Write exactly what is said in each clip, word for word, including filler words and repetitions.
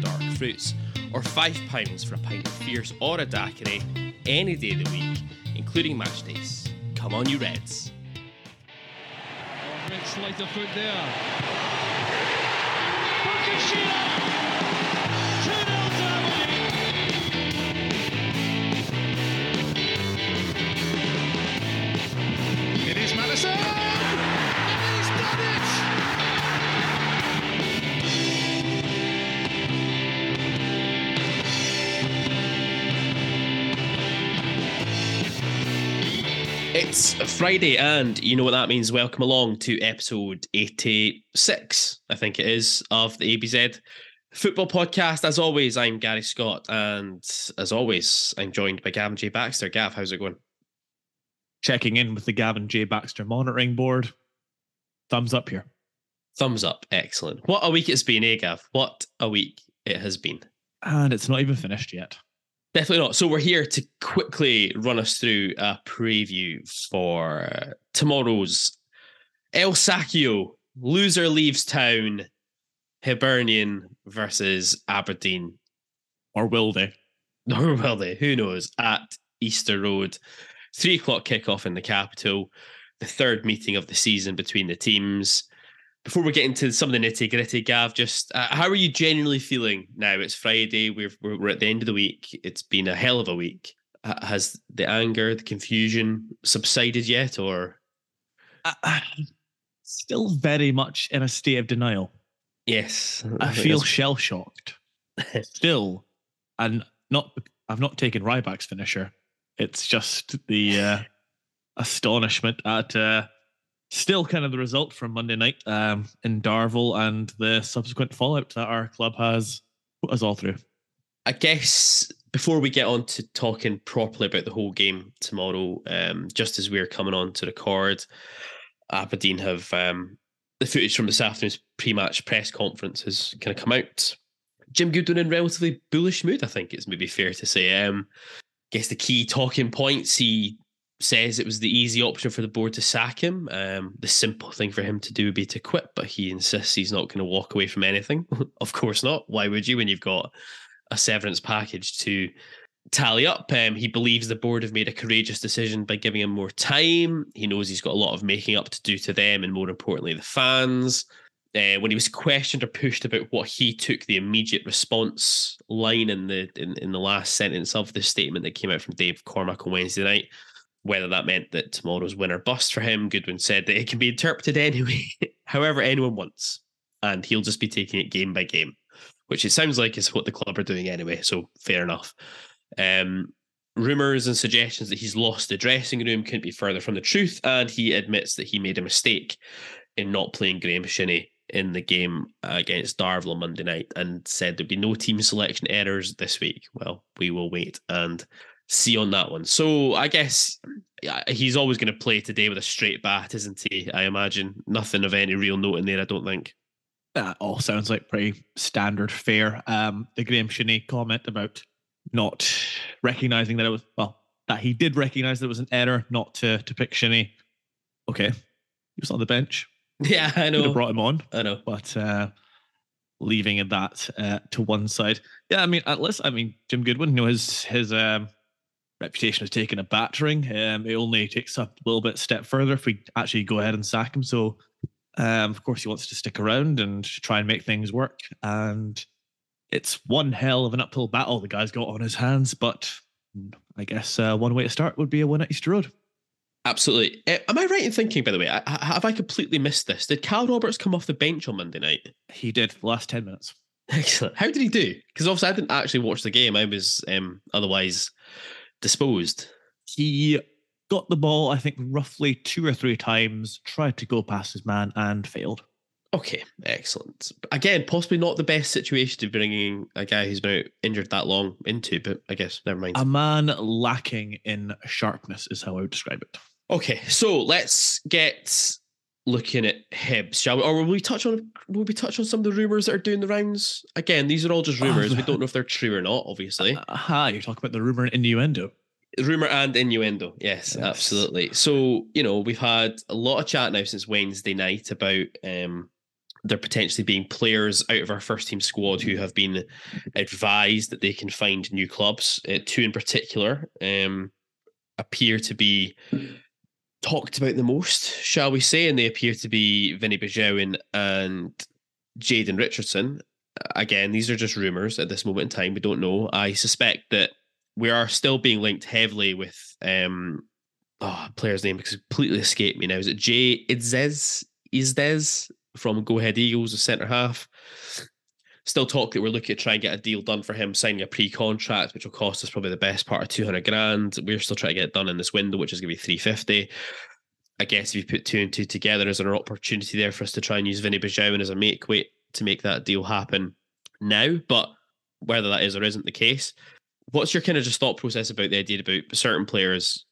dark fruits, or five pounds for a pint of Fierce or a Daiquiri any day of the week, including match days. Come on, you Reds. Oh, great slight of foot there. Bakashina! two nil down! It is Madison! It's Friday, and you know what that means. Welcome along to episode eighty-six, I think it is, of the A B Z Football Podcast. As always, I'm Gary Scott, and as always, I'm joined by Gavin J. Baxter. Gav, how's it going? Checking in with the Gavin J. Baxter monitoring board. Thumbs up here. Thumbs up. Excellent. What a week it's been, eh, Gav? What a week it has been. And it's not even finished yet. Definitely not. So we're here to quickly run us through a preview for tomorrow's El Sacchio, loser leaves town, Hibernian versus Aberdeen. Or will they? Or will they? Who knows? At Easter Road, three o'clock kickoff in the capital, the third meeting of the season between the teams. Before we get into some of the nitty gritty, Gav, just uh, how are you genuinely feeling now? It's Friday. We're we're at the end of the week. It's been a hell of a week. Uh, has the anger, the confusion subsided yet, or uh, still very much in a state of denial? Yes, I, I feel shell shocked. Still, and not. I've not taken Ryback's finisher. It's just the uh, astonishment at. Uh, Still kind of the result from Monday night um, in Darvel and the subsequent fallout that our club has put us all through. I guess before we get on to talking properly about the whole game tomorrow, um, just as we're coming on to record, Aberdeen have um, the footage from this afternoon's pre-match press conference has kind of come out. Jim Goodwin in relatively bullish mood, I think it's maybe fair to say. Um, I guess the key talking points he... says it was the easy option for the board to sack him. Um, the simple thing for him to do would be to quit, but he insists he's not going to walk away from anything. Of course not. Why would you when you've got a severance package to tally up? Um, he believes the board have made a courageous decision by giving him more time. He knows he's got a lot of making up to do to them and, more importantly, the fans. Uh, when he was questioned or pushed about what he took the immediate response line in the in, in the last sentence of the statement that came out from Dave Cormack on Wednesday night, whether that meant that tomorrow's win or bust for him, Goodwin said that it can be interpreted anyway, however anyone wants, and he'll just be taking it game by game, which it sounds like is what the club are doing anyway, so fair enough. Um, rumours and suggestions that he's lost the dressing room couldn't be further from the truth, and he admits that he made a mistake in not playing Graeme Shinnie in the game against Darvel on Monday night and said there'd be no team selection errors this week. Well, we will wait and see on that one. So I guess he's always going to play today with a straight bat, isn't he? I imagine nothing of any real note in there, I don't think. That all sounds like pretty standard fare. Um, the Graeme Shinnie comment about not recognising that it was, well, that he did recognise that it was an error not to, to pick Shinnie. Okay. He was on the bench. Yeah, I know. Could have brought him on. I know. But uh, leaving that uh, to one side. Yeah, I mean, at least, I mean, Jim Goodwin, you know, his, his, um, reputation has taken a battering. Um, it only takes a little bit step further if we actually go ahead and sack him. So, um, of course, he wants to stick around and try and make things work. And it's one hell of an uphill battle the guy's got on his hands. But I guess uh, one way to start would be a win at Easter Road. Absolutely. Uh, am I right in thinking, by the way, I, I, have I completely missed this? Did Cal Roberts come off the bench on Monday night? He did for the last ten minutes. Excellent. How did he do? Because obviously I didn't actually watch the game. I was um, otherwise... disposed. He got the ball, I think, roughly two or three times, tried to go past his man and failed. Okay, excellent. Again, possibly not the best situation to be bringing a guy who's been out injured that long into, but I guess, never mind. A man lacking in sharpness is how I would describe it. Okay, so let's get looking at Hibs, shall we? Or will we touch on will we touch on some of the rumours that are doing the rounds? Again, these are all just rumours. Uh, we don't know if they're true or not, obviously. Aha, uh, uh, you're talking about the rumour and innuendo. Rumour and innuendo, yes, yes, absolutely. So, you know, we've had a lot of chat now since Wednesday night about um, there potentially being players out of our first team squad who have been advised that they can find new clubs. Uh, two in particular um, appear to be talked about the most, shall we say, and they appear to be Vinnie Bajowin and Jayden Richardson. Again, these are just rumours at this moment in time. We don't know. I suspect that we are still being linked heavily with um, oh, player's name completely escaped me now. Is it Jay Idzes Izdez from Go Ahead Eagles, a centre half? Still talk that we're looking to try and get a deal done for him, signing a pre-contract, which will cost us probably the best part of two hundred grand. We're still trying to get it done in this window, which is going to be three fifty. I guess if you put two and two together, is there an opportunity there for us to try and use Vinnie Bajowin as a make weight to make that deal happen now? But whether that is or isn't the case, what's your kind of just thought process about the idea about certain players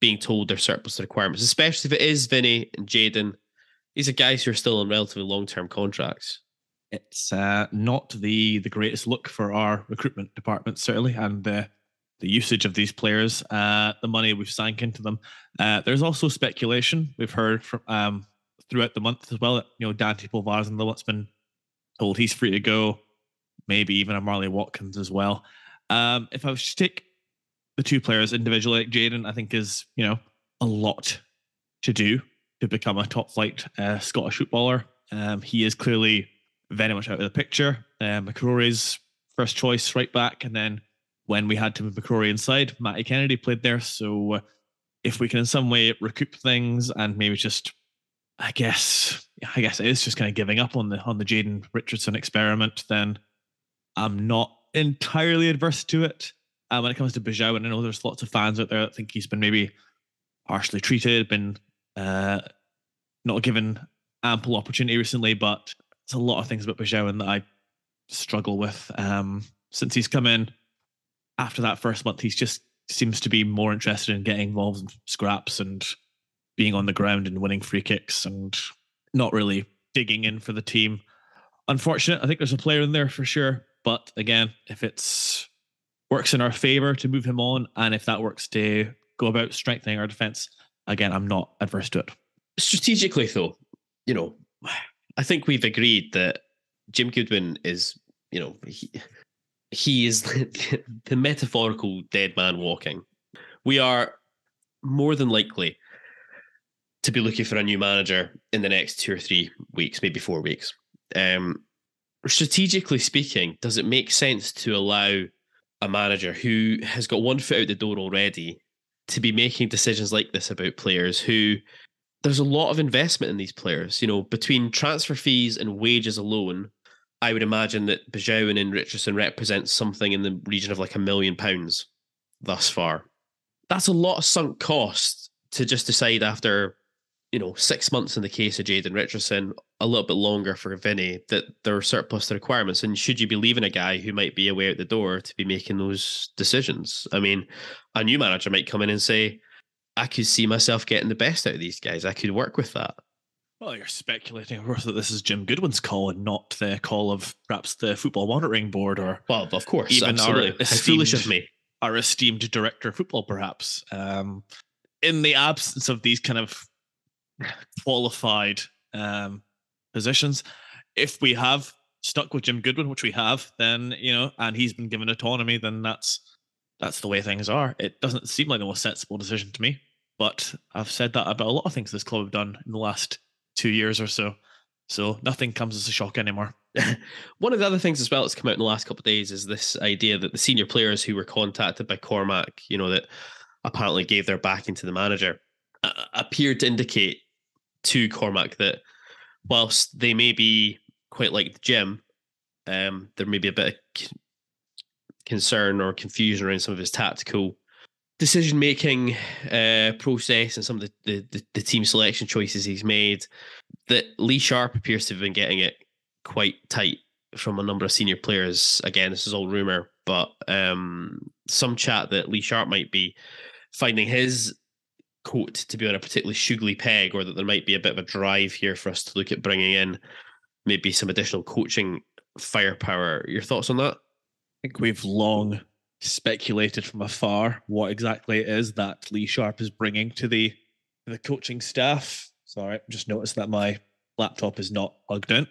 being told they're surplus to requirements, especially if it is Vinnie and Jayden? These are guys who are still on relatively long-term contracts. It's uh, not the the greatest look for our recruitment department, certainly, and uh, the usage of these players, uh, the money we've sank into them. Uh, there's also speculation we've heard from um, throughout the month as well. That, you know, Dante Pulvar's and what's been told he's free to go. Maybe even a Marley Watkins as well. Um, if I was to take the two players individually, Jayden, I think, is, you know, a lot to do to become a top flight uh, Scottish footballer. Um, he is clearly very much out of the picture. Um, McCrory's first choice right back, and then when we had to move McCrory inside, Matty Kennedy played there. So if we can in some way recoup things and maybe just, I guess, I guess it is just kind of giving up on the on the Jayden Richardson experiment, then I'm not entirely adverse to it. Um, when it comes to Bajowin, and I know there's lots of fans out there that think he's been maybe harshly treated, been uh, not given ample opportunity recently, but it's a lot of things about Bajowin that I struggle with. Um, since he's come in after that first month, he just seems to be more interested in getting involved in scraps and being on the ground and winning free kicks and not really digging in for the team. Unfortunate. I think there's a player in there for sure. But again, if it works in our favour to move him on, and if that works to go about strengthening our defence, again, I'm not adverse to it. Strategically, though, you know, I think we've agreed that Jim Goodwin is, you know, he, he is the metaphorical dead man walking. We are more than likely to be looking for a new manager in the next two or three weeks, maybe four weeks. Um, strategically speaking, does it make sense to allow a manager who has got one foot out the door already to be making decisions like this about players who... There's a lot of investment in these players, you know, between transfer fees and wages alone. I would imagine that Bajowin and Richardson represent something in the region of like a million pounds thus far. That's a lot of sunk cost to just decide after, you know, six months in the case of Jayden Richardson, a little bit longer for Vinnie, that they're surplus to requirements. And should you be leaving a guy who might be away out the door to be making those decisions? I mean, a new manager might come in and say, I could see myself getting the best out of these guys. I could work with that. Well, you're speculating, of course, that this is Jim Goodwin's call and not the call of perhaps the Football Monitoring Board or... Well, of course. Even our esteemed, of me. our esteemed director of football, perhaps. Um, in the absence of these kind of qualified um, positions, if we have stuck with Jim Goodwin, which we have, then, you know, and he's been given autonomy, then that's... That's the way things are. It doesn't seem like the most sensible decision to me, but I've said that about a lot of things this club have done in the last two years or so. So nothing comes as a shock anymore. One of the other things as well that's come out in the last couple of days is this idea that the senior players who were contacted by Cormac, you know, that apparently gave their backing to the manager, uh, appeared to indicate to Cormac that whilst they may be quite like the Jim, um, there may be a bit of concern or confusion around some of his tactical decision making uh, process and some of the, the, the team selection choices he's made. that Lee Sharp appears to have been getting it quite tight from a number of senior players. Again, this is all rumour, but um, some chat that Lee Sharp might be finding his coat to be on a particularly sugly peg, or that there might be a bit of a drive here for us to look at bringing in maybe some additional coaching firepower. Your thoughts on that? I think we've long speculated from afar what exactly it is that Lee Sharp is bringing to the the coaching staff. Sorry, just noticed that my laptop is not plugged in.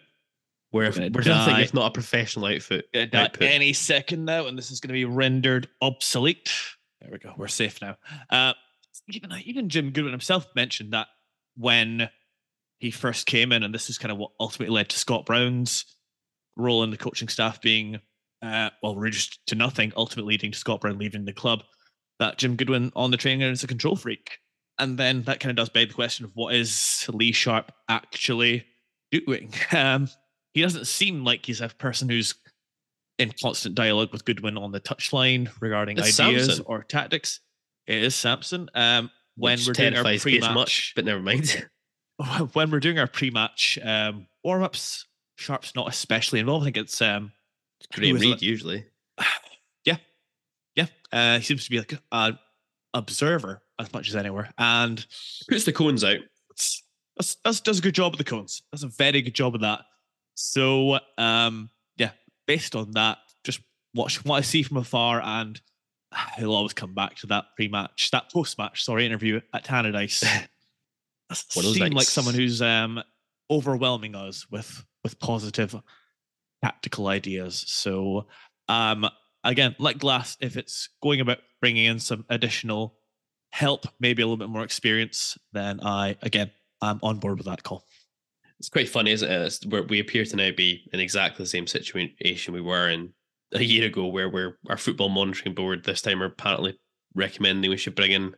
We're, we're nothing if not a professional outfit. At any second now, and this is going to be rendered obsolete. There we go. We're safe now. Uh, even even Jim Goodwin himself mentioned that when he first came in, and this is kind of what ultimately led to Scott Brown's role in the coaching staff being uh, well reduced to nothing, ultimately leading to Scott Brown leaving the club. That Jim Goodwin on the trainer is a control freak, and then that kind of does beg the question of what is Lee Sharp actually doing? Um, He doesn't seem like he's a person who's in constant dialogue with Goodwin on the touchline regarding it's ideas Samson. or tactics. It is Samson. Um, when Which we're doing our pre-match, much, but never mind. When we're doing our pre-match um, warm-ups, Sharp's not especially involved. I think it's um, Graeme Reid usually. Yeah, yeah. Uh, he seems to be like an observer as much as anywhere, and puts the cones out. That's, that's, does a good job of the cones. Does a very good job of that. So, um, yeah, based on that, just watch what I see from afar, and he'll always come back to that pre-match, that post-match, sorry, interview at Tannadice. Seems like someone who's um, overwhelming us with, with positive tactical ideas. So, um, again, like Glass, if it's going about bringing in some additional help, maybe a little bit more experience, then I, again, I'm on board with that call. It's quite funny, isn't it? It's where we appear to now be in exactly the same situation we were in a year ago, where we're, our football monitoring board this time are apparently recommending we should bring in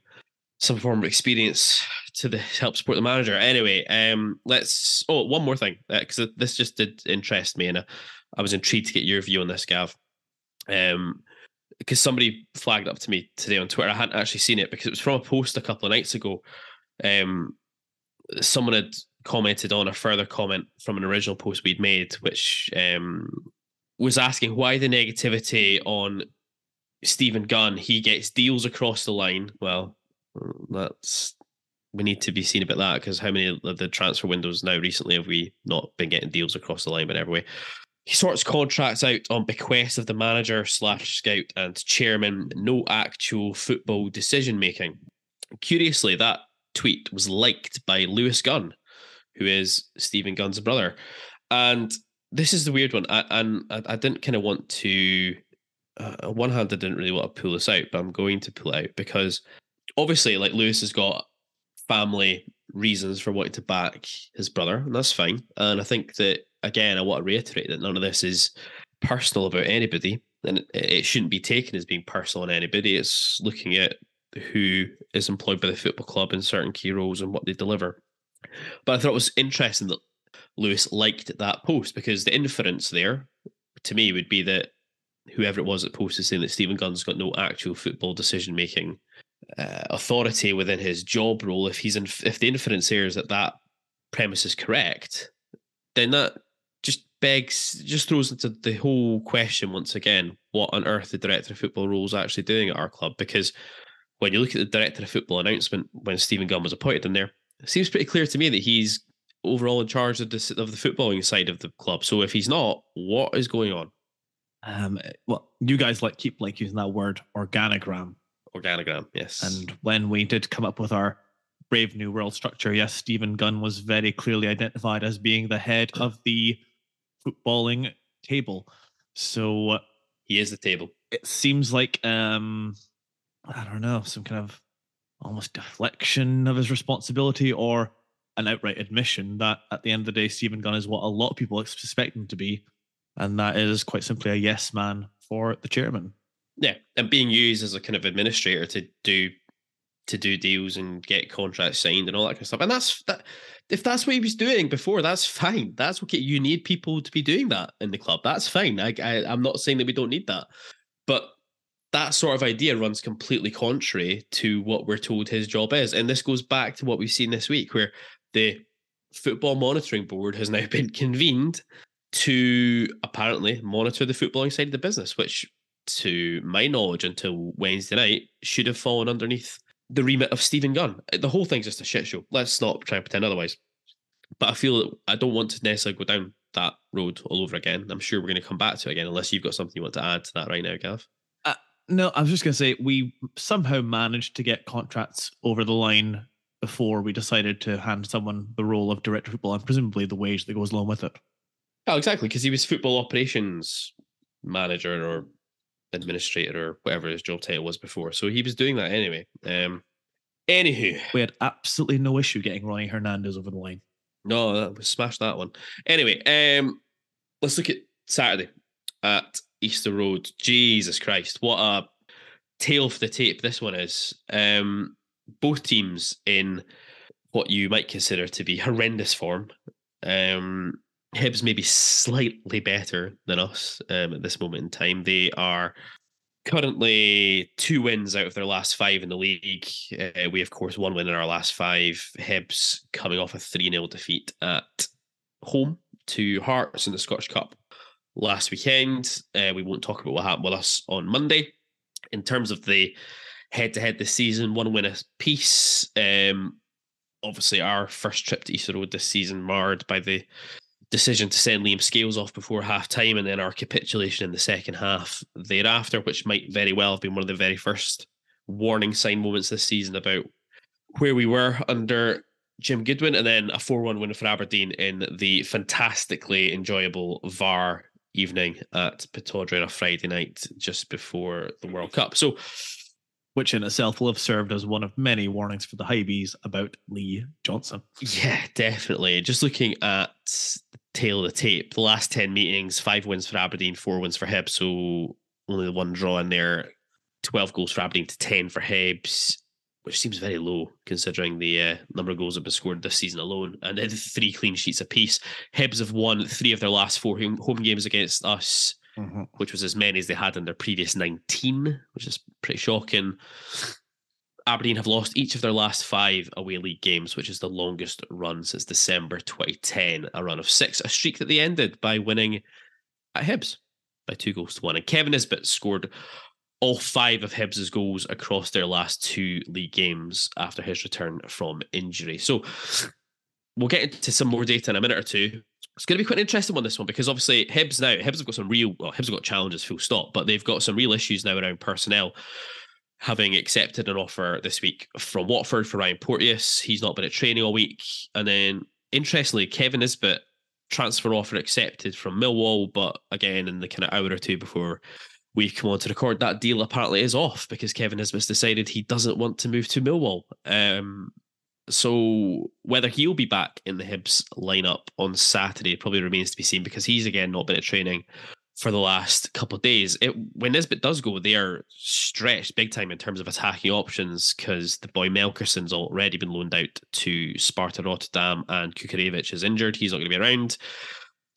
some form of experience to the, help support the manager. Anyway, um, let's... Oh, one more thing, because uh, this just did interest me, and I, I was intrigued to get your view on this, Gav. Um, because somebody flagged up to me today on Twitter. I hadn't actually seen it, because it was from a post a couple of nights ago. Um, someone had commented on a further comment from an original post we'd made, which um, was asking why the negativity on Stephen Gunn. He gets deals across the line. Well, that's we need to be seen about that, because how many of the transfer windows now recently have we not been getting deals across the line? But anyway, he sorts contracts out on bequest of the manager slash scout and chairman. No actual football decision making. Curiously, that tweet was liked by Lewis Gunn, who is Stephen Gunn's brother. And this is the weird one. I, and I, I didn't kind of want to, uh, on one hand, I didn't really want to pull this out, but I'm going to pull it out, because obviously, like, Lewis has got family reasons for wanting to back his brother, and that's fine. And I think that, again, I want to reiterate that none of this is personal about anybody, and it, it shouldn't be taken as being personal on anybody. It's looking at who is employed by the football club in certain key roles and what they deliver. But I thought it was interesting that Lewis liked that post, because the inference there to me would be that whoever it was that posted saying that Stephen Gunn's got no actual football decision-making uh, authority within his job role, if he's in, if the inference here is that that premise is correct, then that just begs, just throws into the whole question once again, what on earth the director of football role is actually doing at our club? Because when you look at the director of football announcement when Stephen Gunn was appointed in there, it seems pretty clear to me that he's overall in charge of the, of the footballing side of the club. So if he's not, what is going on? Um, well, you guys like keep like using that word organogram. Organogram, yes. And when we did come up with our Brave New World structure, yes, Stephen Gunn was very clearly identified as being the head of the footballing table. So he is the table. It seems like, um, I don't know, some kind of almost deflection of his responsibility, or an outright admission that at the end of the day, Stephen Gunn is what a lot of people expect him to be. And that is quite simply a yes man for the chairman. Yeah. And being used as a kind of administrator to do, to do deals and get contracts signed and all that kind of stuff. And that's that, if that's what he was doing before, that's fine. That's okay. You need people to be doing that in the club. That's fine. I, I I'm not saying that we don't need that, but that sort of idea runs completely contrary to what we're told his job is. And this goes back to what we've seen this week, where the Football Monitoring Board has now been convened to apparently monitor the footballing side of the business, which, to my knowledge, until Wednesday night, should have fallen underneath the remit of Stephen Gunn. The whole thing's just a shit show. Let's not try and pretend otherwise. But I feel that I don't want to necessarily go down that road all over again. I'm sure we're going to come back to it again, unless you've got something you want to add to that right now, Gav. Uh, no, I was just going to say, we somehow managed to get contracts over the line before we decided to hand someone the role of director of football and presumably the wage that goes along with it. Oh, exactly, because he was football operations manager or administrator or whatever his job title was before. So he was doing that anyway. Um, anywho. We had absolutely no issue getting Ronnie Hernandez over the line. No, we smashed that one. Anyway, um, let's look at Saturday at Easter Road. Jesus Christ, what a tale for the tape this one is. Um, both teams in what you might consider to be horrendous form. Um, Hibs may be slightly better than us um, at this moment in time. They are currently two wins out of their last five in the league. Uh, we, of course, one win in our last five. Hibs coming off a three nil defeat at home to Hearts in the Scottish Cup last weekend. Uh, we won't talk about what happened with us on Monday. In terms of the head-to-head this season, one win apiece. Um, obviously, our first trip to Easter Road this season marred by the decision to send Liam Scales off before half time and then our capitulation in the second half thereafter, which might very well have been one of the very first warning sign moments this season about where we were under Jim Goodwin, and then a four one win for Aberdeen in the fantastically enjoyable V A R evening at Pittodrie on a Friday night just before the World Cup. So, which in itself will have served as one of many warnings for the Hybees about Lee Johnson. Yeah, definitely. Just looking at the tail of the tape, the last ten meetings, five wins for Aberdeen, four wins for Hibs, so only one draw in there, twelve goals for Aberdeen to ten for Hibs, which seems very low considering the uh, number of goals that have been scored this season alone. And then three clean sheets apiece. Hibs have won three of their last four home games against us, Mm-hmm. which was as many as they had in their previous nineteen, which is pretty shocking. Aberdeen have lost each of their last five away league games, which is the longest run since December twenty ten, a run of six, a streak that they ended by winning at Hibs by two goals to one. And Kevin Nisbet scored all five of Hibs' goals across their last two league games after his return from injury. So we'll get into some more data in a minute or two. It's going to be quite an interesting one, this one, because obviously Hibs now, Hibs have got some real, well, Hibs have got challenges, full stop, but they've got some real issues now around personnel, having accepted an offer this week from Watford for Ryan Porteous. He's not been at training all week. And then, interestingly, Kevin Nisbet, transfer offer accepted from Millwall, but again, in the kind of hour or two before we've come on to record, that deal apparently is off because Kevin Nisbet's decided he doesn't want to move to Millwall. Um... So whether he'll be back in the Hibs lineup on Saturday probably remains to be seen, because he's again not been at training for the last couple of days. It, when Nisbet does go, they are stretched big time in terms of attacking options, because the boy Melkerson's already been loaned out to Sparta Rotterdam and Kuharevych is injured. He's not going to be around.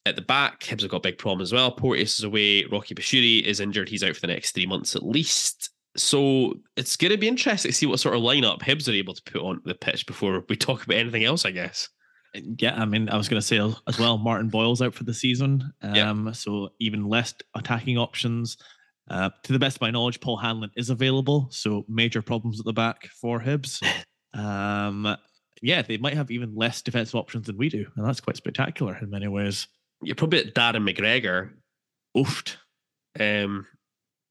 At the back, Hibs have got a big problem as well. Porteous is away. Rocky Bushiri is injured. He's out for the next three months at least. So it's going to be interesting to see what sort of lineup Hibs are able to put on the pitch before we talk about anything else, I guess. Yeah, I mean, I was going to say as well, Martin Boyle's out for the season. Um, yeah. So even less attacking options. Uh, to the best of my knowledge, Paul Hanlon is available. So major problems at the back for Hibs. um, yeah, they might have even less defensive options than we do. And that's quite spectacular in many ways. You're probably at Darren McGregor. Oofed. Um,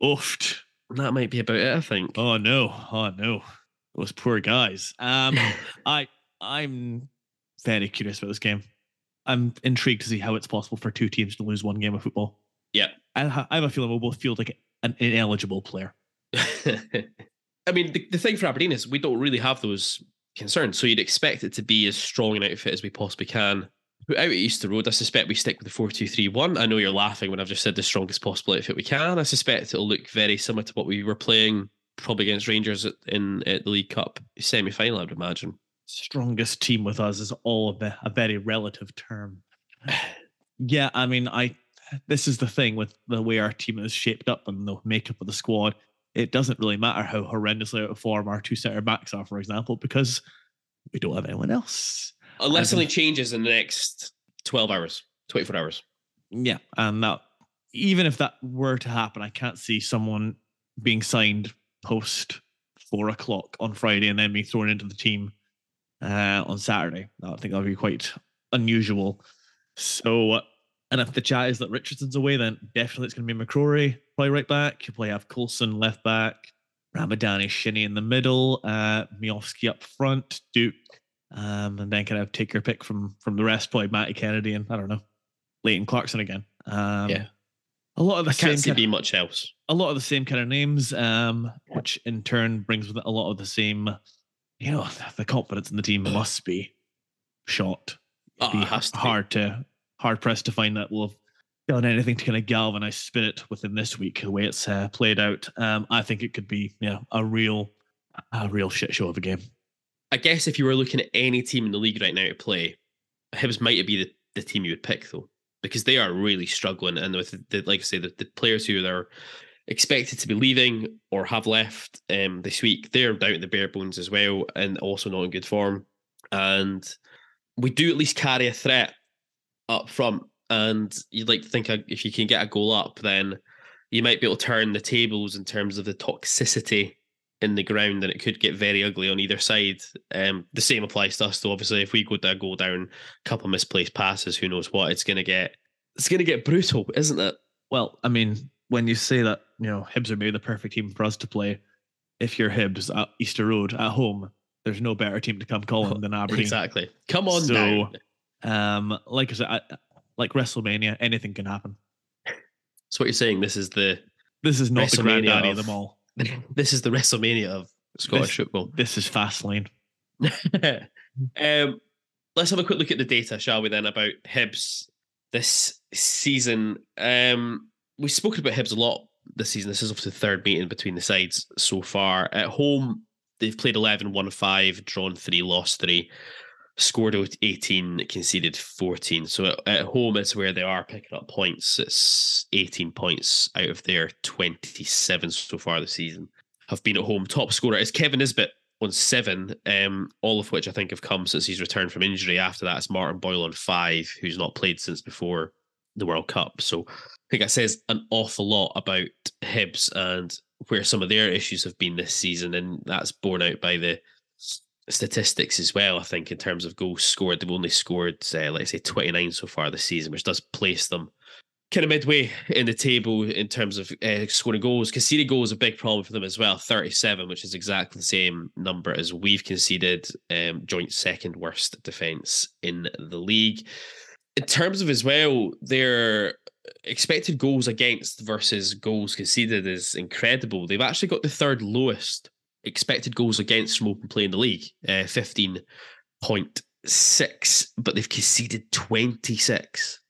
Oofed. That might be about it, I think. Oh no! Oh no! Those poor guys. Um, I I'm very curious about this game. I'm intrigued to see how it's possible for two teams to lose one game of football. Yeah, I, I have a feeling we'll both feel like an ineligible player. I mean, the, the thing for Aberdeen is we don't really have those concerns, so you'd expect it to be as strong an outfit as we possibly can. Out at Easter Road, I suspect we stick with the four two three one. I know you're laughing when I've just said the strongest possible outfit we can. I suspect it'll look very similar to what we were playing probably against Rangers at, in at the League Cup semi-final, I would imagine. Strongest team with us is all a, a very relative term. Yeah, I mean, I this is the thing with the way our team is shaped up and the makeup of the squad. It doesn't really matter how horrendously out of form our two centre-backs are, for example, because we don't have anyone else. Unless something changes in the next twelve hours, twenty-four hours. Yeah, and that even if that were to happen, I can't see someone being signed post four o'clock on Friday and then being thrown into the team uh, on Saturday. I think that would be quite unusual. So, and if the chat is that Richardson's away, then definitely it's going to be McCrory, play right back. You play have Coulson left back, Ramadani Shinnie in the middle, uh, Miofsky up front, Duke, um, and then kind of take your pick from from the rest, play Matty Kennedy and, I don't know, Leighton Clarkson again. Um, yeah. A lot of the I same can't see kind of, much else. A lot of the same kind of names, um, which in turn brings with it a lot of the same, you know, the confidence in the team must be shot. It'd oh, be it has to hard be. to hard pressed to find that we'll have done anything to kind of galvanise spirit within this week. The way it's uh, played out, um, I think it could be yeah you know, a real a real shit show of a game. I guess if you were looking at any team in the league right now to play, Hibs might be the, the team you would pick though. Because they are really struggling, and with the, like I say, the, the players who are expected to be leaving or have left um, this week, they're down to the bare bones as well, and also not in good form. And we do at least carry a threat up front, and you'd like to think if you can get a goal up, then you might be able to turn the tables in terms of the toxicity in the ground, and it could get very ugly on either side. Um, the same applies to us, though. Obviously, if we go down, go down a couple of misplaced passes, who knows what it's going to get? It's going to get brutal, isn't it? Well, I mean, when you say that, you know, Hibs are maybe the perfect team for us to play. If you're Hibs at Easter Road at home, there's no better team to come calling than Aberdeen. Exactly. Come on, so down. um, like I said, I, like WrestleMania, anything can happen. So what you're saying? This is the this is not the granddaddy of them all. This is the WrestleMania of Scottish this, football. This is Fastlane. um, let's have a quick look at the data, shall we, then, about Hibs this season. Um, we've spoken about Hibs a lot this season. This is obviously the third meeting between the sides so far. At home, they've played eleven, won five, drawn three, lost three, scored eighteen, conceded fourteen. So at, at home, it's where they are picking up points. It's eighteen points out of their twenty-seven so far this season have been at home. Top scorer is Kevin Nisbet on seven, um, all of which I think have come since he's returned from injury. After that, it's Martin Boyle on five, who's not played since before the World Cup. So I think that says an awful lot about Hibs and where some of their issues have been this season, and that's borne out by the statistics as well. I think in terms of goals scored, they've only scored uh, let's say twenty-nine so far this season, which does place them kind of midway in the table in terms of uh, scoring goals. Conceded goals is a big problem for them as well, thirty-seven, which is exactly the same number as we've conceded. Um, joint second worst defence in the league. In terms of as well their expected goals against versus goals conceded is incredible. They've actually got the third lowest expected goals against from open play in the league, uh, fifteen point six, but they've conceded twenty-six,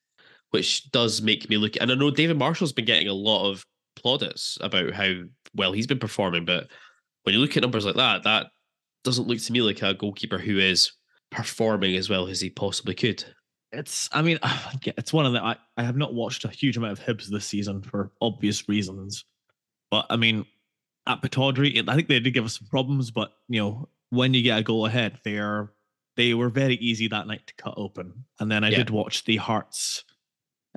which does make me look. And I know David Marshall's been getting a lot of plaudits about how well he's been performing, but when you look at numbers like that, that doesn't look to me like a goalkeeper who is performing as well as he possibly could. It's, I mean, it's one of the, I, I have not watched a huge amount of Hibs this season for obvious reasons, but I mean, at Pittodrie, I think they did give us some problems, but you know, when you get a goal ahead, they are they were very easy that night to cut open. And then I yeah. did watch the Hearts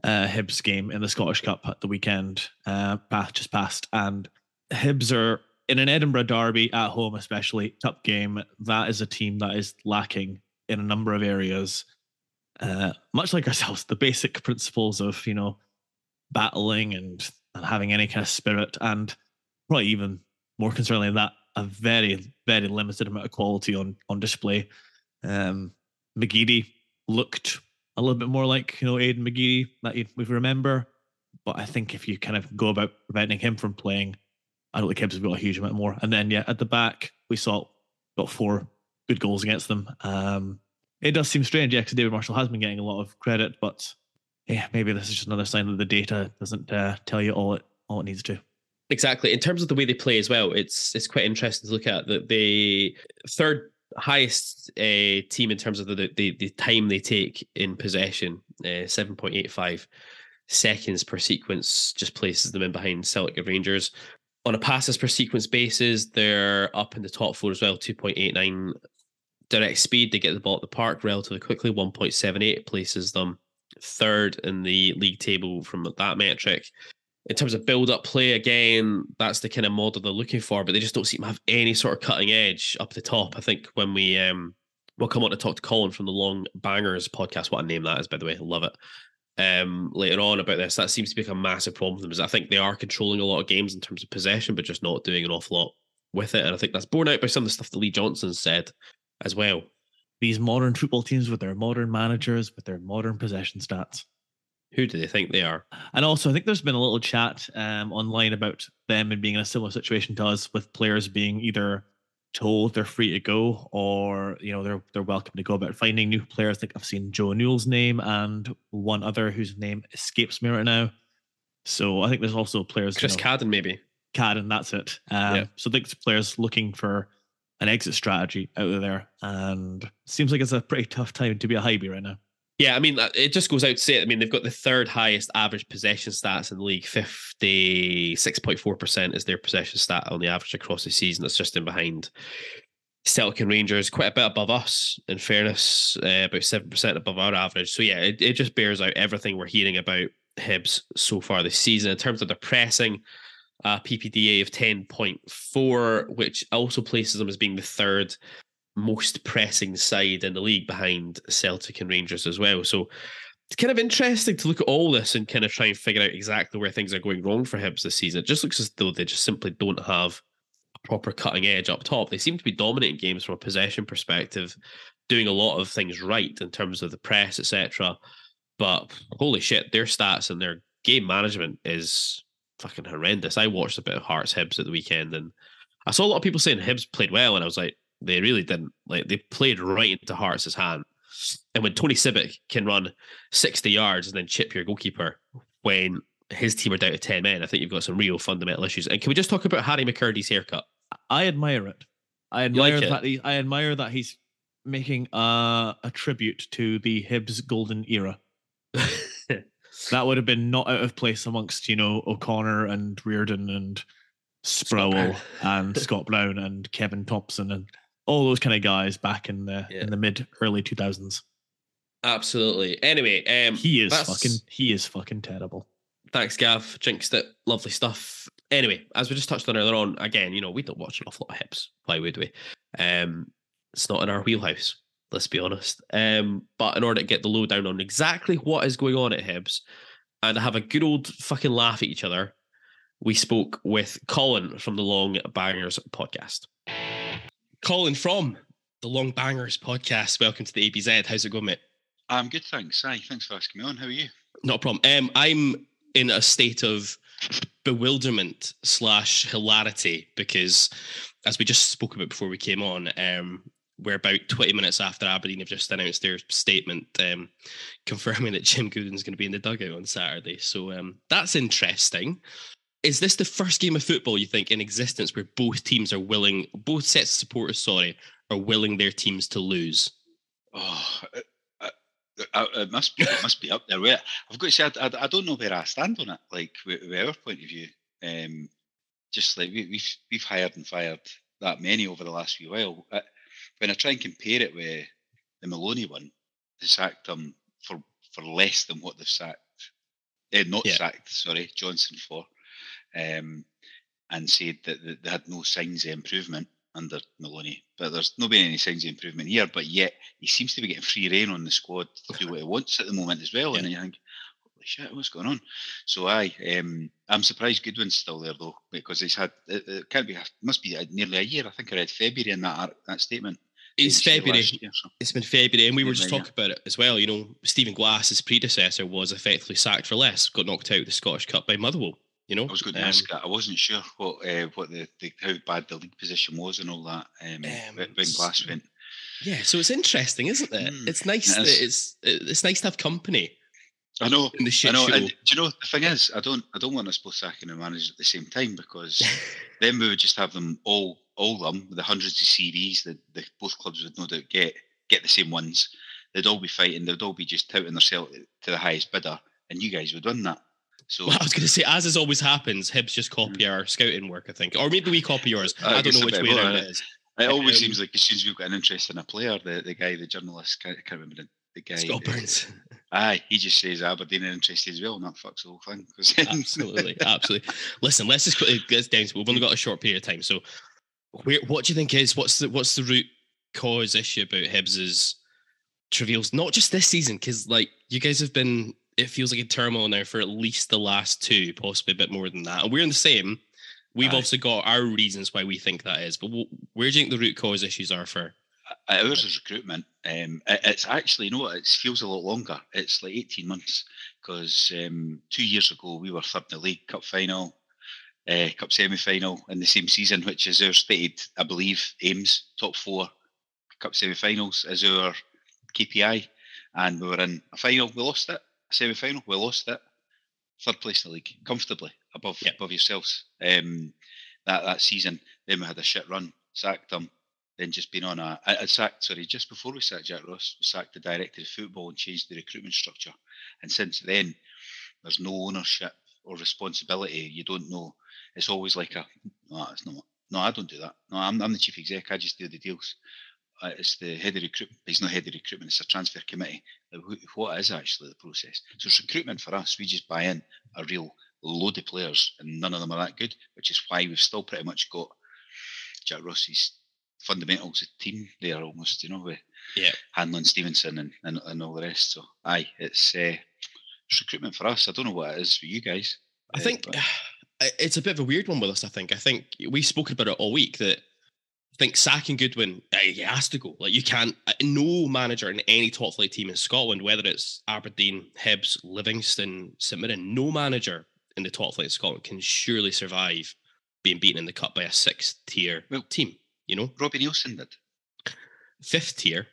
uh, Hibs game in the Scottish Cup at the weekend, uh, just past. And Hibs are in an Edinburgh derby at home, especially cup game. That is a team that is lacking in a number of areas, uh, much like ourselves. The basic principles of you know battling and, and having any kind of spirit and. Probably even more concerningly than that, a very, very limited amount of quality on on display. Um, McGeady looked a little bit more like you know Aidan McGeady that you, we remember, but I think if you kind of go about preventing him from playing, I don't think Hibs have got a huge amount more. And then yeah, at the back we saw got four good goals against them. Um, it does seem strange, yeah, because David Marshall has been getting a lot of credit, but yeah, maybe this is just another sign that the data doesn't uh, tell you all it all it needs to. Exactly. In terms of the way they play as well, it's it's quite interesting to look at. That the third highest uh, team in terms of the, the the time they take in possession, uh, seven point eight five seconds per sequence, just places them in behind Celtic and Rangers. On a passes per sequence basis, they're up in the top four as well, two point eight nine direct speed, they get the ball at the park relatively quickly. one point seven eight places them third in the league table from that metric. In terms of build-up play, again, that's the kind of model they're looking for, but they just don't seem to have any sort of cutting edge up the top. I think when we, um, we'll come on to talk to Colin from the Long Bangers podcast, what a name that is, by the way, I love it, um, later on about this, that seems to become a massive problem for them, because I think they are controlling a lot of games in terms of possession, but just not doing an awful lot with it. And I think that's borne out by some of the stuff that Lee Johnson said as well. These modern football teams with their modern managers, with their modern possession stats. Who do they think they are? And also, I think there's been a little chat um, online about them and being in a similar situation to us, with players being either told they're free to go, or, you know, they're they're welcome to go, about finding new players. I think I've seen Joe Newell's name and one other whose name escapes me right now. So I think there's also players... Chris you know, Cadden, maybe. Cadden, that's it. Um, yeah. So I think there's players looking for an exit strategy out of there, and seems like it's a pretty tough time to be a Hibby right now. Yeah, I mean, it just goes out to say, I mean, they've got the third highest average possession stats in the league. fifty-six point four percent is their possession stat on the average across the season. That's just in behind Celtic and Rangers, quite a bit above us, in fairness, uh, about seven percent above our average. So yeah, it, it just bears out everything we're hearing about Hibs so far this season. In terms of their pressing, Uh, P P D A of ten point four, which also places them as being the third most pressing side in the league, behind Celtic and Rangers as well. So it's kind of interesting to look at all this and kind of try and figure out exactly where things are going wrong for Hibs this season. It just looks as though they just simply don't have a proper cutting edge up top. They seem to be dominating games from a possession perspective, doing a lot of things right in terms of the press, et cetera. But holy shit, their stats and their game management is... fucking horrendous. I watched a bit of Hearts Hibs at the weekend, and I saw a lot of people saying Hibs played well, and I was like, they really didn't. Like, they played right into Hearts' hand. And when Tony Sibic can run sixty yards and then chip your goalkeeper when his team are down to ten men, I think you've got some real fundamental issues. And can we just talk about Harry McCurdy's haircut? I admire it. I admire like that. It? He, I admire that he's making uh, a tribute to the Hibs golden era. That would have been not out of place amongst, you know, O'Connor and Reardon and Sproul Scott and Scott Brown and Kevin Thompson and all those kind of guys back in the yeah. in the mid early two thousands. Absolutely. Anyway, um, he is fucking he is fucking terrible. Thanks, Gav. Jinxed it. Lovely stuff. Anyway, as we just touched on earlier on, again, you know, we don't watch an awful lot of Hibs. Why would we? Um, it's not in our wheelhouse. Let's be honest. Um, but in order to get the lowdown on exactly what is going on at Hibs and have a good old fucking laugh at each other, we spoke with Colin from the Long Bangers podcast. Colin from the Long Bangers podcast. Welcome to the A B Z. How's it going, mate? I'm good, thanks. Hi, thanks for asking me on. How are you? Not a problem. Um, I'm in a state of bewilderment slash hilarity because, as we just spoke about before we came on, um, we're about twenty minutes after Aberdeen have just announced their statement um, confirming that Jim Goodwin's going to be in the dugout on Saturday. So um, that's interesting. Is this the first game of football, you think, in existence where both teams are willing, both sets of supporters, sorry, are willing their teams to lose? Oh, it, it, must, be, it must be up there. I've got to say, I, I don't know where I stand on it, like, with our point of view. Um, just like, we, we've, we've hired and fired that many over the last few while. I, When I try and compare it with the Maloney one, they sacked them for, for less than what they've sacked, eh, not yeah. sacked, sorry, Johnson for, um, and said that, that they had no signs of improvement under Maloney. But there's not been any signs of improvement here, but yet he seems to be getting free rein on the squad to do what he wants at the moment as well. Yeah. And you think, holy shit, what's going on? So I, um, I'm surprised Goodwin's still there though, because he's had, it, it can't be, it must be nearly a year. I think I read February in that, that statement. It's February. Year, so. It's been February, and we were just talking about it as well. You know, Stephen Glass's predecessor was effectively sacked for less, got knocked out of the Scottish Cup by Motherwell. You know, I was going to um, ask that. I wasn't sure what uh, what the, the how bad the league position was and all that um, um, when Glass went. Yeah, so it's interesting, isn't it? Mm, it's nice. It that it's it's nice to have company. I know. In the shit I know. Show. And, do you know the thing is? I don't. I don't want us both sacking and managers at the same time, because then we would just have them all. All of them, the hundreds of C Ds that the, both clubs would no doubt get, get the same ones. They'd all be fighting. They'd all be just touting themselves to the highest bidder, and you guys would win that. So well, I was going to say, as is always happens, Hibs just copy our scouting work, I think, or maybe we copy yours. I, I don't know which way around it is. It always um, seems like as soon as you've got an interest in a player, the, the guy, the journalist, I can't remember the, the guy. Scott Burns. Uh, aye, he just says Aberdeen are interested as well, and that fucks the whole thing. Absolutely, absolutely. Listen, let's just quickly get down to, we've only got a short period of time, so where, what do you think is, what's the what's the root cause issue about Hibs's travails? Not just this season, because like you guys have been, it feels like a turmoil now for at least the last two, possibly a bit more than that. And we're in the same. We've Aye. also got our reasons why we think that is, but w- where do you think the root cause issues are for? Uh, ours is recruitment. Um, it, it's actually, you know, it feels a lot longer. It's like eighteen months, because um, two years ago we were third in the league, cup final, uh, cup semi-final in the same season, which is our stated, I believe, aims, top four cup semi-finals is our K P I, and we were in a final, we lost it, a semi-final, we lost it, third place in the league, comfortably. Above yep. above yourselves um, that, that season. Then we had a shit run, sacked him, then just been on a... I, I sacked, sorry, just before we sacked Jack Ross, we sacked the director of football and changed the recruitment structure. And since then, there's no ownership or responsibility. You don't know. It's always like a... No, it's not, no I don't do that. No, I'm, I'm the chief exec. I just do the deals. Uh, it's the head of recruitment. He's not head of recruitment. It's a transfer committee. What is actually the process? So it's recruitment for us. We just buy in a real... load of players, and none of them are that good, which is why we've still pretty much got Jack Ross's fundamentals of team there almost, you know, with yeah. Hanlon, Stevenson and, and and all the rest. So, aye, it's, uh, it's recruitment for us. I don't know what it is for you guys. I uh, think but. It's a bit of a weird one with us, I think. I think we've spoken about it all week that I think Sack and Goodwin, he has to go. Like, you can't, no manager in any top flight team in Scotland, whether it's Aberdeen, Hibs, Livingston, St Mirren, no manager in the top flight of Scotland can surely survive being beaten in the cup by a sixth tier well, team, you know? Robbie Nielsen did. Fifth tier.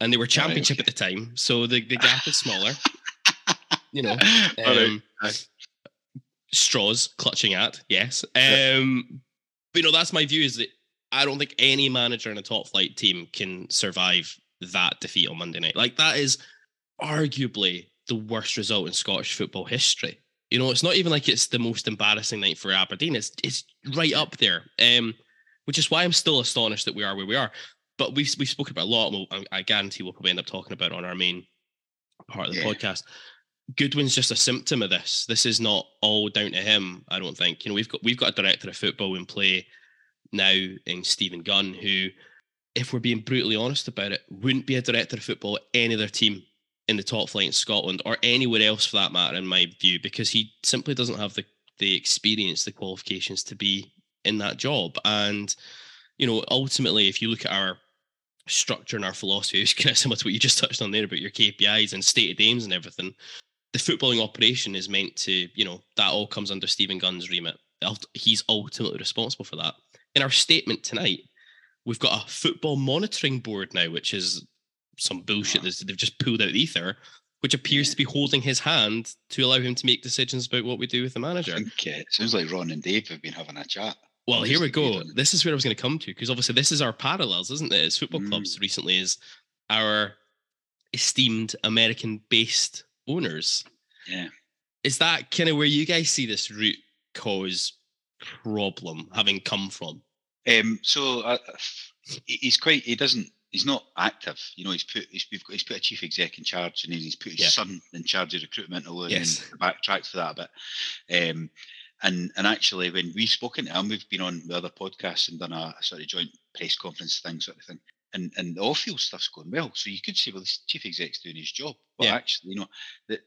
And they were championship right, okay. at the time, so the, the gap is smaller. You know. Um, right. Straws clutching at, yes. Um, but, you know, that's my view, is that I don't think any manager in a top flight team can survive that defeat on Monday night. Like, that is arguably the worst result in Scottish football history. You know, it's not even like it's the most embarrassing night for Aberdeen. It's it's right up there, um, which is why I'm still astonished that we are where we are. But we've, we've spoken about a lot, and we'll, I guarantee we'll probably end up talking about it on our main part of the yeah. podcast. Goodwin's just a symptom of this. This is not all down to him, I don't think. You know, we've got, we've got a director of football in play now in Stephen Gunn, who, if we're being brutally honest about it, wouldn't be a director of football at any other team in the top flight in Scotland, or anywhere else for that matter, in my view, because he simply doesn't have the, the experience, the qualifications to be in that job. And, you know, ultimately, if you look at our structure and our philosophy, it's kind of similar to what you just touched on there about your K P Is and stated aims and everything. The footballing operation is meant to, you know, that all comes under Stephen Gunn's remit. He's ultimately responsible for that. In our statement tonight, we've got a football monitoring board now, which is some bullshit that they've just pulled out the ether, which appears yeah. to be holding his hand to allow him to make decisions about what we do with the manager. I think it sounds like Ron and Dave have been having a chat. Well, here we go. This is where I was going to come to, because obviously this is our parallels, isn't it? As football mm. clubs recently, is our esteemed American-based owners. Yeah. Is that kind of where you guys see this root cause problem having come from? Um. So uh, he's quite, he doesn't, he's not active, you know. He's put he's, we've got, he's put a chief exec in charge, and he's put his yeah. son in charge of recruitment. Although yes. backtrack for that a bit, um, and and actually, when we've spoken to him, we've been on the other podcasts and done a, a sort of joint press conference thing, sort of thing. And and the off-field stuff's going well, so you could say, well, this chief exec's doing his job, but yeah. actually, you know, that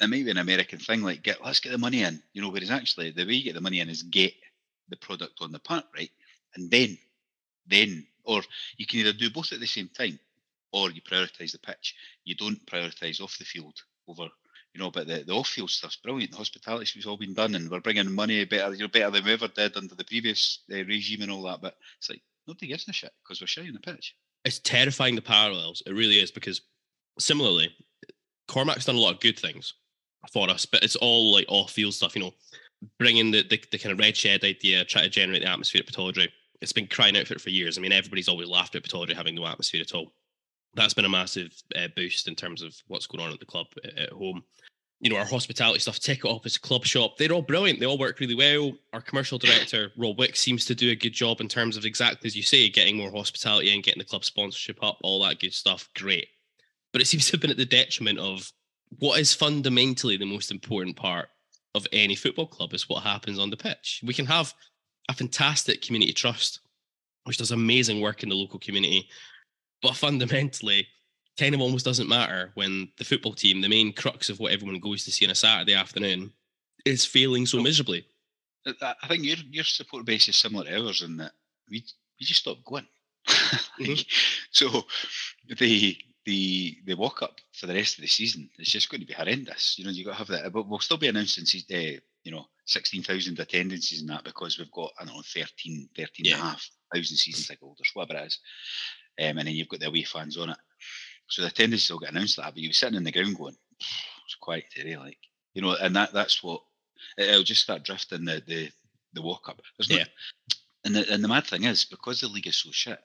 that might be an American thing, like get let's get the money in, you know. Whereas actually, the way you get the money in is get the product on the part right, and then then. Or you can either do both at the same time, or you prioritise the pitch. You don't prioritise off the field over, you know. But the, the off field stuff's brilliant. The hospitality stuff's all been done, and we're bringing money better, you know, better than we ever did under the previous uh, regime and all that. But it's like nobody gives a shit because we're shitting the pitch. It's terrifying, the parallels. It really is, because similarly, Cormac's done a lot of good things for us, but it's all like off field stuff. You know, bringing the, the the kind of red shed idea, try to generate the atmosphere at Pittodrie. It's been crying out for it for years. I mean, everybody's always laughed at Pittodrie having no atmosphere at all. That's been a massive uh, boost in terms of what's going on at the club at home. you know, our hospitality stuff, ticket office, club shop, they're all brilliant. They all work really well. Our commercial director, Rob Wick, seems to do a good job in terms of exactly as you say, getting more hospitality and getting the club sponsorship up, all that good stuff. Great. But it seems to have been at the detriment of what is fundamentally the most important part of any football club, is what happens on the pitch. We can have a fantastic community trust, which does amazing work in the local community, but fundamentally kind of almost doesn't matter when the football team, the main crux of what everyone goes to see on a Saturday afternoon, is failing so miserably. I think your your support base is similar to ours in that we we just stopped going. Mm-hmm. So the the the walk up for the rest of the season is just going to be horrendous. You know, you got to have that, but we'll still be announcing uh, you know sixteen thousand attendances and that, because we've got I don't know thirteen, thirteen yeah. and a half thousand season ticket holders, whatever it is, um, and then you've got the away fans on it. So the attendances will get announced like that, but you'll be sitting in the ground going, it's quite today, like, you know, and that that's what, it'll just start drifting the the, the walk-up. Yeah. Not, and, the, and the mad thing is, because the league is so shit,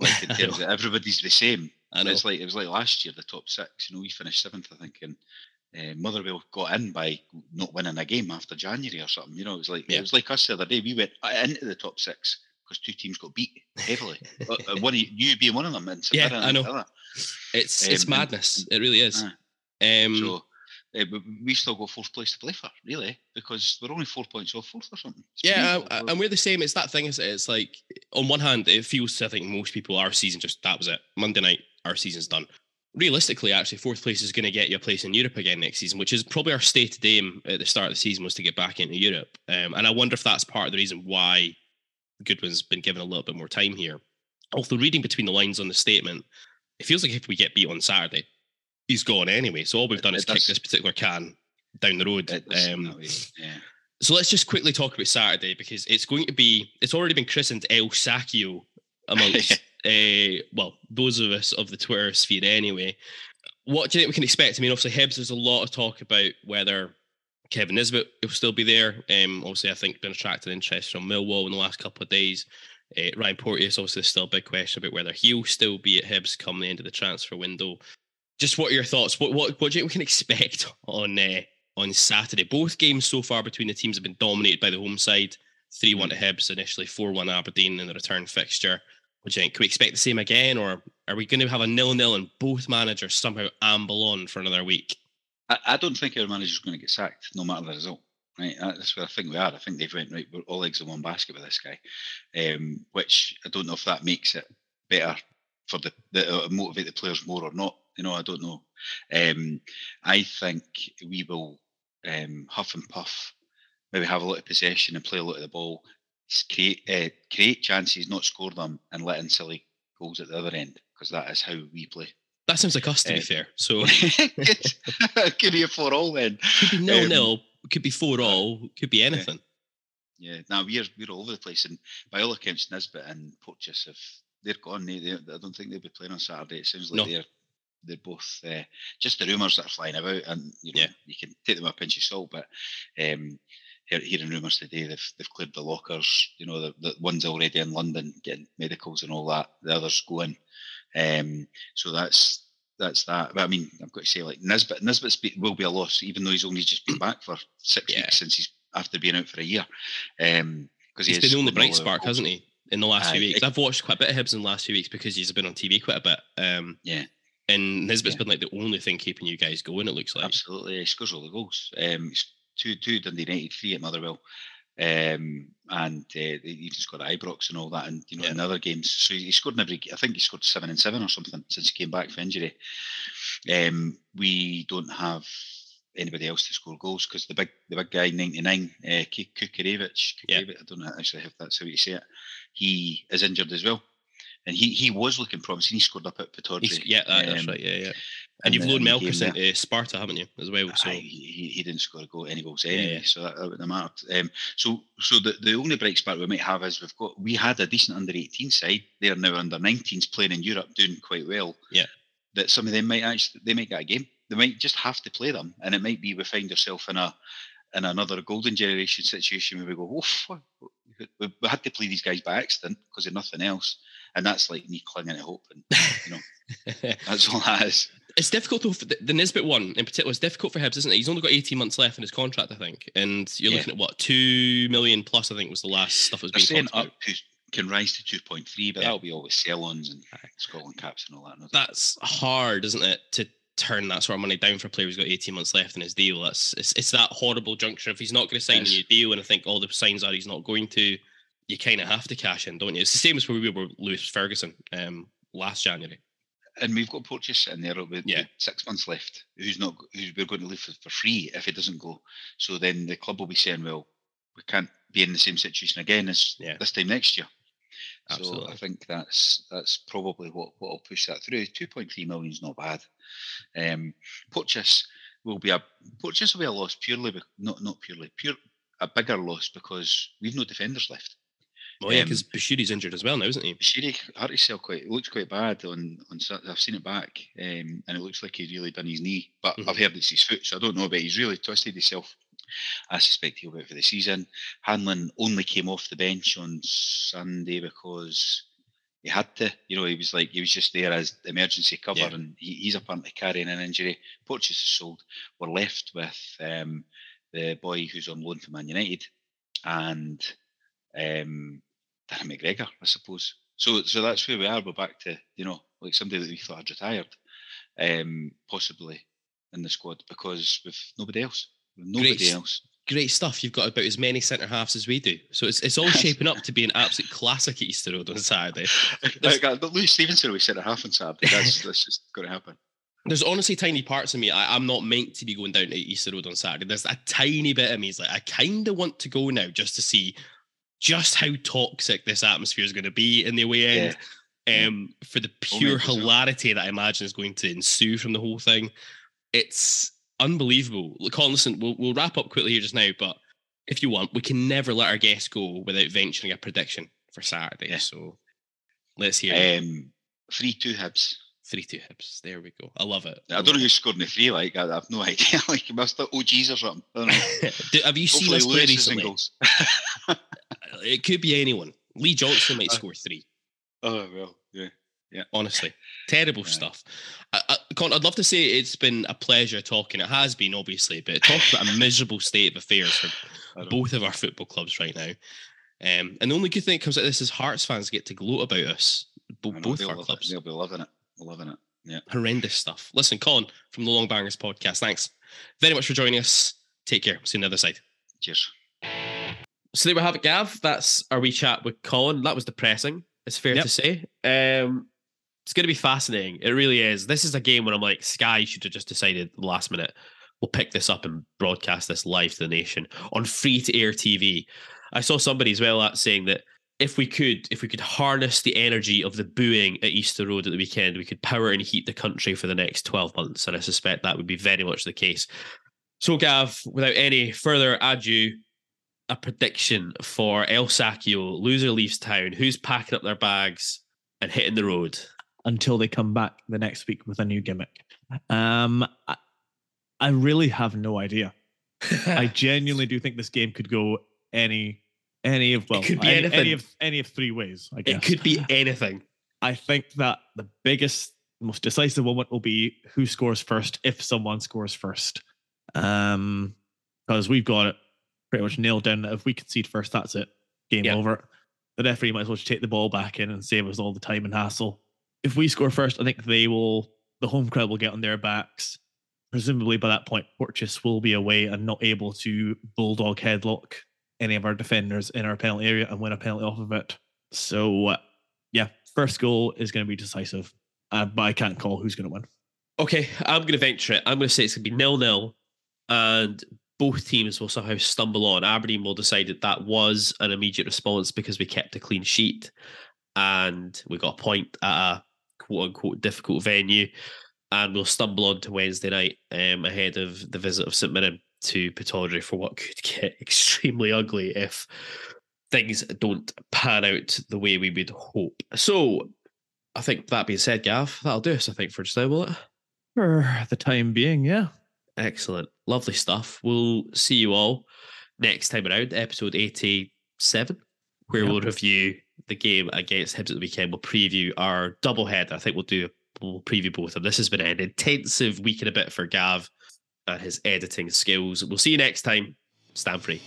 like in terms of everybody's the same, and it's like, it was like last year, the top six, you know, we finished seventh, I think, and uh, Motherwell got in by not winning a game after January or something, you know, it was like, yeah. it was like us the other day, we went into the top six, because two teams got beat heavily. uh, one of you, you being one of them. And yeah, I know. Other. It's um, it's madness. And, it really is. Uh, um, so uh, we still got fourth place to play for, really, because we're only four points off fourth or something. It's yeah, I, I, and we're the same. It's that thing. It's, it's like, on one hand, it feels, I think most people, our season just, that was it. Monday night, our season's done. Realistically, actually, fourth place is going to get you a place in Europe again next season, which is probably our stated aim at the start of the season, was to get back into Europe. Um, and I wonder if that's part of the reason why Goodwin's been given a little bit more time here. Although reading between the lines on the statement, it feels like if we get beat on Saturday, he's gone anyway. So all we've done it, is it kick does. this particular can down the road. Um, yeah. So let's just quickly talk about Saturday, because it's going to be, it's already been christened El Sacchio amongst, uh, well, those of us of the Twitter sphere anyway. What do you think we can expect? I mean, obviously Hibs, there's a lot of talk about whether Kevin Nisbet will still be there. Um, obviously, I think been attracting interest from Millwall in the last couple of days. Uh, Ryan Porteous, obviously, there's still a big question about whether he'll still be at Hibs come the end of the transfer window. Just what are your thoughts? What what, what do you think we can expect on uh, on Saturday? Both games so far between the teams have been dominated by the home side. three one to Hibs initially, four one Aberdeen in the return fixture. What do you think? Can we expect the same again, or are we going to have a nil-nil and both managers somehow amble on for another week? I don't think our manager's going to get sacked, no matter the result. Right? That's where I think we are. I think they've went, right, we're all eggs in one basket with this guy, um, which I don't know if that makes it better for the, the uh, motivate the players more or not. You know, I don't know. Um, I think we will um, huff and puff, maybe have a lot of possession and play a lot of the ball, create, uh, create chances, not score them, and let in silly goals at the other end, because that is how we play. That sounds like us, to be um, fair. So could be a four all then. Could be nil um, nil. Could be four all. Could be anything. Yeah, yeah. Now we're we're all over the place, and by all accounts, Nisbet and Porteous, if they're gone, they, they, I don't think they'll be playing on Saturday. It sounds like no. they're they're both uh, just the rumours that are flying about, and you know yeah. you can take them a pinch of salt, but um, hearing rumours today, they've they've cleared the lockers. You know, the, the one's already in London getting medicals and all that. The other's going. Um, so that's that's that. But I mean, I've got to say, like Nisbet, Nisbet will be a loss, even though he's only just been back for six yeah. weeks since he's after being out for a year. Um, because he's been the only bright spark, hasn't he, in the last uh, few weeks? It, I've watched quite a bit of Hibs in the last few weeks because he's been on T V quite a bit. Um, yeah. And Nisbet's yeah. been like the only thing keeping you guys going. It looks like absolutely. He scores all the goals. Um, two two Dundee United, three at Motherwell. Um, and uh, he just got Ibrox and all that, and you know, yeah. in other games. So he scored in every. I think he scored seven and seven or something since he came back from injury. Um, we don't have anybody else to score goals because the big, the big guy, ninety nine, uh, Kuharevych. Yeah. I don't know actually if that's how you say it. He is injured as well, and he, he was looking promising. He scored up at Pittodrie. Yeah, that, um, that's right. Yeah, yeah. And, and you've loaned Melkerson to Sparta, haven't you, as well? So I, he, he didn't score a goal, any goals anyway, yeah, yeah. so that, that wouldn't have mattered. Um, so, so the, the only bright spark we might have is we've got we had a decent under eighteen side. They are now under nineteens playing in Europe, doing quite well. Yeah, that some of them might actually they might get a game. They might just have to play them, and it might be we find ourselves in a in another golden generation situation where we go, oh, fuck. we had to play these guys by accident because of nothing else, and that's like me clinging to hope, and you know, that's all that is. It's difficult though, the, the Nisbet one in particular. It's difficult for Hibs, isn't it? He's only got eighteen months left in his contract, I think, and you're yeah. looking at what two million plus. I think was the last stuff that was They're being saying talked up to, can rise to two point three, but yeah. that'll be all with sell-ons and Scotland caps and all that. And that's hard, isn't it, to turn that sort of money down for a player who's got eighteen months left in his deal? That's it's, it's that horrible juncture. If he's not going to sign yes. a new deal, and I think all the signs are he's not going to, you kind of have to cash in, don't you? It's the same as where we were with Lewis Ferguson um, last January. And we've got Porteous sitting there with yeah. six months left. Who's not? Who's we're going to leave for free if it doesn't go? So then the club will be saying, "Well, we can't be in the same situation again as yeah. this time next year." Absolutely. So I think that's that's probably what what will push that through. Two point three million is not bad. Um, Porteous will be a Porteous will be a loss purely not not purely pure a bigger loss because we've no defenders left. Well, yeah, because um, Bushiri's injured as well now, isn't he? Bushiri hurt himself quite. It looks quite bad on on. I've seen it back, um, and it looks like he's really done his knee. But mm-hmm. I've heard it's his foot, so I don't know. But he's really twisted himself. I suspect he'll be out for the season. Hanlon only came off the bench on Sunday because he had to. You know, he was like he was just there as emergency cover, yeah. and he, he's apparently carrying an injury. Porteous is sold. We're left with um, the boy who's on loan for Man United, and. Um, Darren McGregor, I suppose. So, so that's where we are. We're back to, you know, like somebody that we thought had retired, um, possibly in the squad because we've nobody else. We've nobody great, else. Great stuff. You've got about as many centre halves as we do. So it's it's all shaping up to be an absolute classic at Easter Road on Saturday. Like, but Louis Stevenson will be centre half on Saturday. That's that's just going to happen. There's honestly tiny parts of me. I, I'm not meant to be going down to Easter Road on Saturday. There's a tiny bit of me. It's like I kind of want to go now just to see. Just how toxic this atmosphere is going to be in the away end, yeah. um, for the pure oh, hilarity that I imagine is going to ensue from the whole thing. It's unbelievable. Colin, listen, we'll, we'll wrap up quickly here just now, but if you want, we can never let our guests go without venturing a prediction for Saturday. Yeah. So let's hear it. Um, three two Hibs. three two Hibs. There we go. I love it. I, I don't know who's scored in the three. Like I, I have no idea. Like must have O Gs or something. I don't know. Do, have you seen this play recently? It could be anyone. Lee Johnson might score three. Oh well, yeah, yeah. Honestly, terrible yeah. stuff. I, I, Con, I'd love to say it's been a pleasure talking. It has been, obviously, but talk about a miserable state of affairs for both of our football clubs right now. Um, and the only good thing that comes out of this is Hearts fans get to gloat about us. Bo- know, both of our clubs. It. They'll be loving it. Loving it. Yeah. Horrendous stuff. Listen, Colin from the Long Bangers podcast, thanks very much for joining us. Take care. See you on the other side. Cheers. So there we have it, Gav. That's our wee chat with Colin. That was depressing, it's fair yep. to say. Um, it's going to be fascinating. It really is. This is a game where I'm like, Sky should have just decided last minute, we'll pick this up and broadcast this live to the nation on free-to-air T V. I saw somebody as well at saying that If we could, if we could harness the energy of the booing at Easter Road at the weekend, we could power and heat the country for the next twelve months. And I suspect that would be very much the case. So, Gav, without any further ado, a prediction for El Sacchio. Loser leaves town. Who's packing up their bags and hitting the road? Until they come back the next week with a new gimmick. Um, I, I really have no idea. I genuinely do think this game could go any... Any of well, it could be any, anything. Any of any of three ways. I guess it could be anything. I think that the biggest, most decisive moment will be who scores first, if someone scores first, because um, we've got it pretty much nailed down. That if we concede first, that's it. Game yep. over. The referee might as well just take the ball back in and save us all the time and hassle. If we score first, I think they will. The home crowd will get on their backs. Presumably, by that point, Porteous will be away and not able to bulldog headlock any of our defenders in our penalty area and win a penalty off of it. So, uh, yeah, first goal is going to be decisive, uh, but I can't call who's going to win. Okay, I'm going to venture it. I'm going to say it's going to be nil-nil, and both teams will somehow stumble on. Aberdeen will decide that that was an immediate response because we kept a clean sheet and we got a point at a quote-unquote difficult venue, and we'll stumble on to Wednesday night um, ahead of the visit of St Mirren to Pittodrie for what could get extremely ugly if things don't pan out the way we would hope. So, I think that being said, Gav, that'll do us, I think, for just now, will it? For the time being, yeah. Excellent. Lovely stuff. We'll see you all next time around, episode eighty-seven, where yep. we'll review the game against Hibs at the weekend. We'll preview our double header. I think we'll do we'll preview both of them. This has been an intensive week and a bit for Gav and his editing skills. We'll see you next time. Stand free.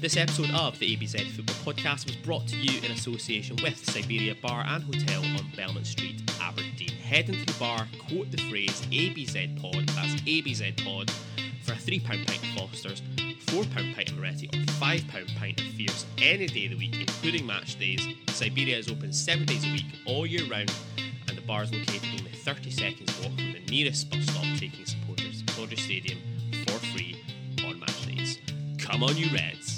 This episode of the A B Z Football Podcast was brought to you in association with Siberia Bar and Hotel on Belmont Street, Aberdeen. Head into the bar, quote the phrase A B Z Pod, that's A B Z Pod, for a three pound pint of Foster's, four pound pint of Moretti, or five pound pint of Fierce any day of the week, including match days. Siberia is open seven days a week, all year round, and the bar is located only thirty seconds walk from the nearest bus stop, taking supporters to Pittodrie Stadium for free on match days. Come on, you Reds!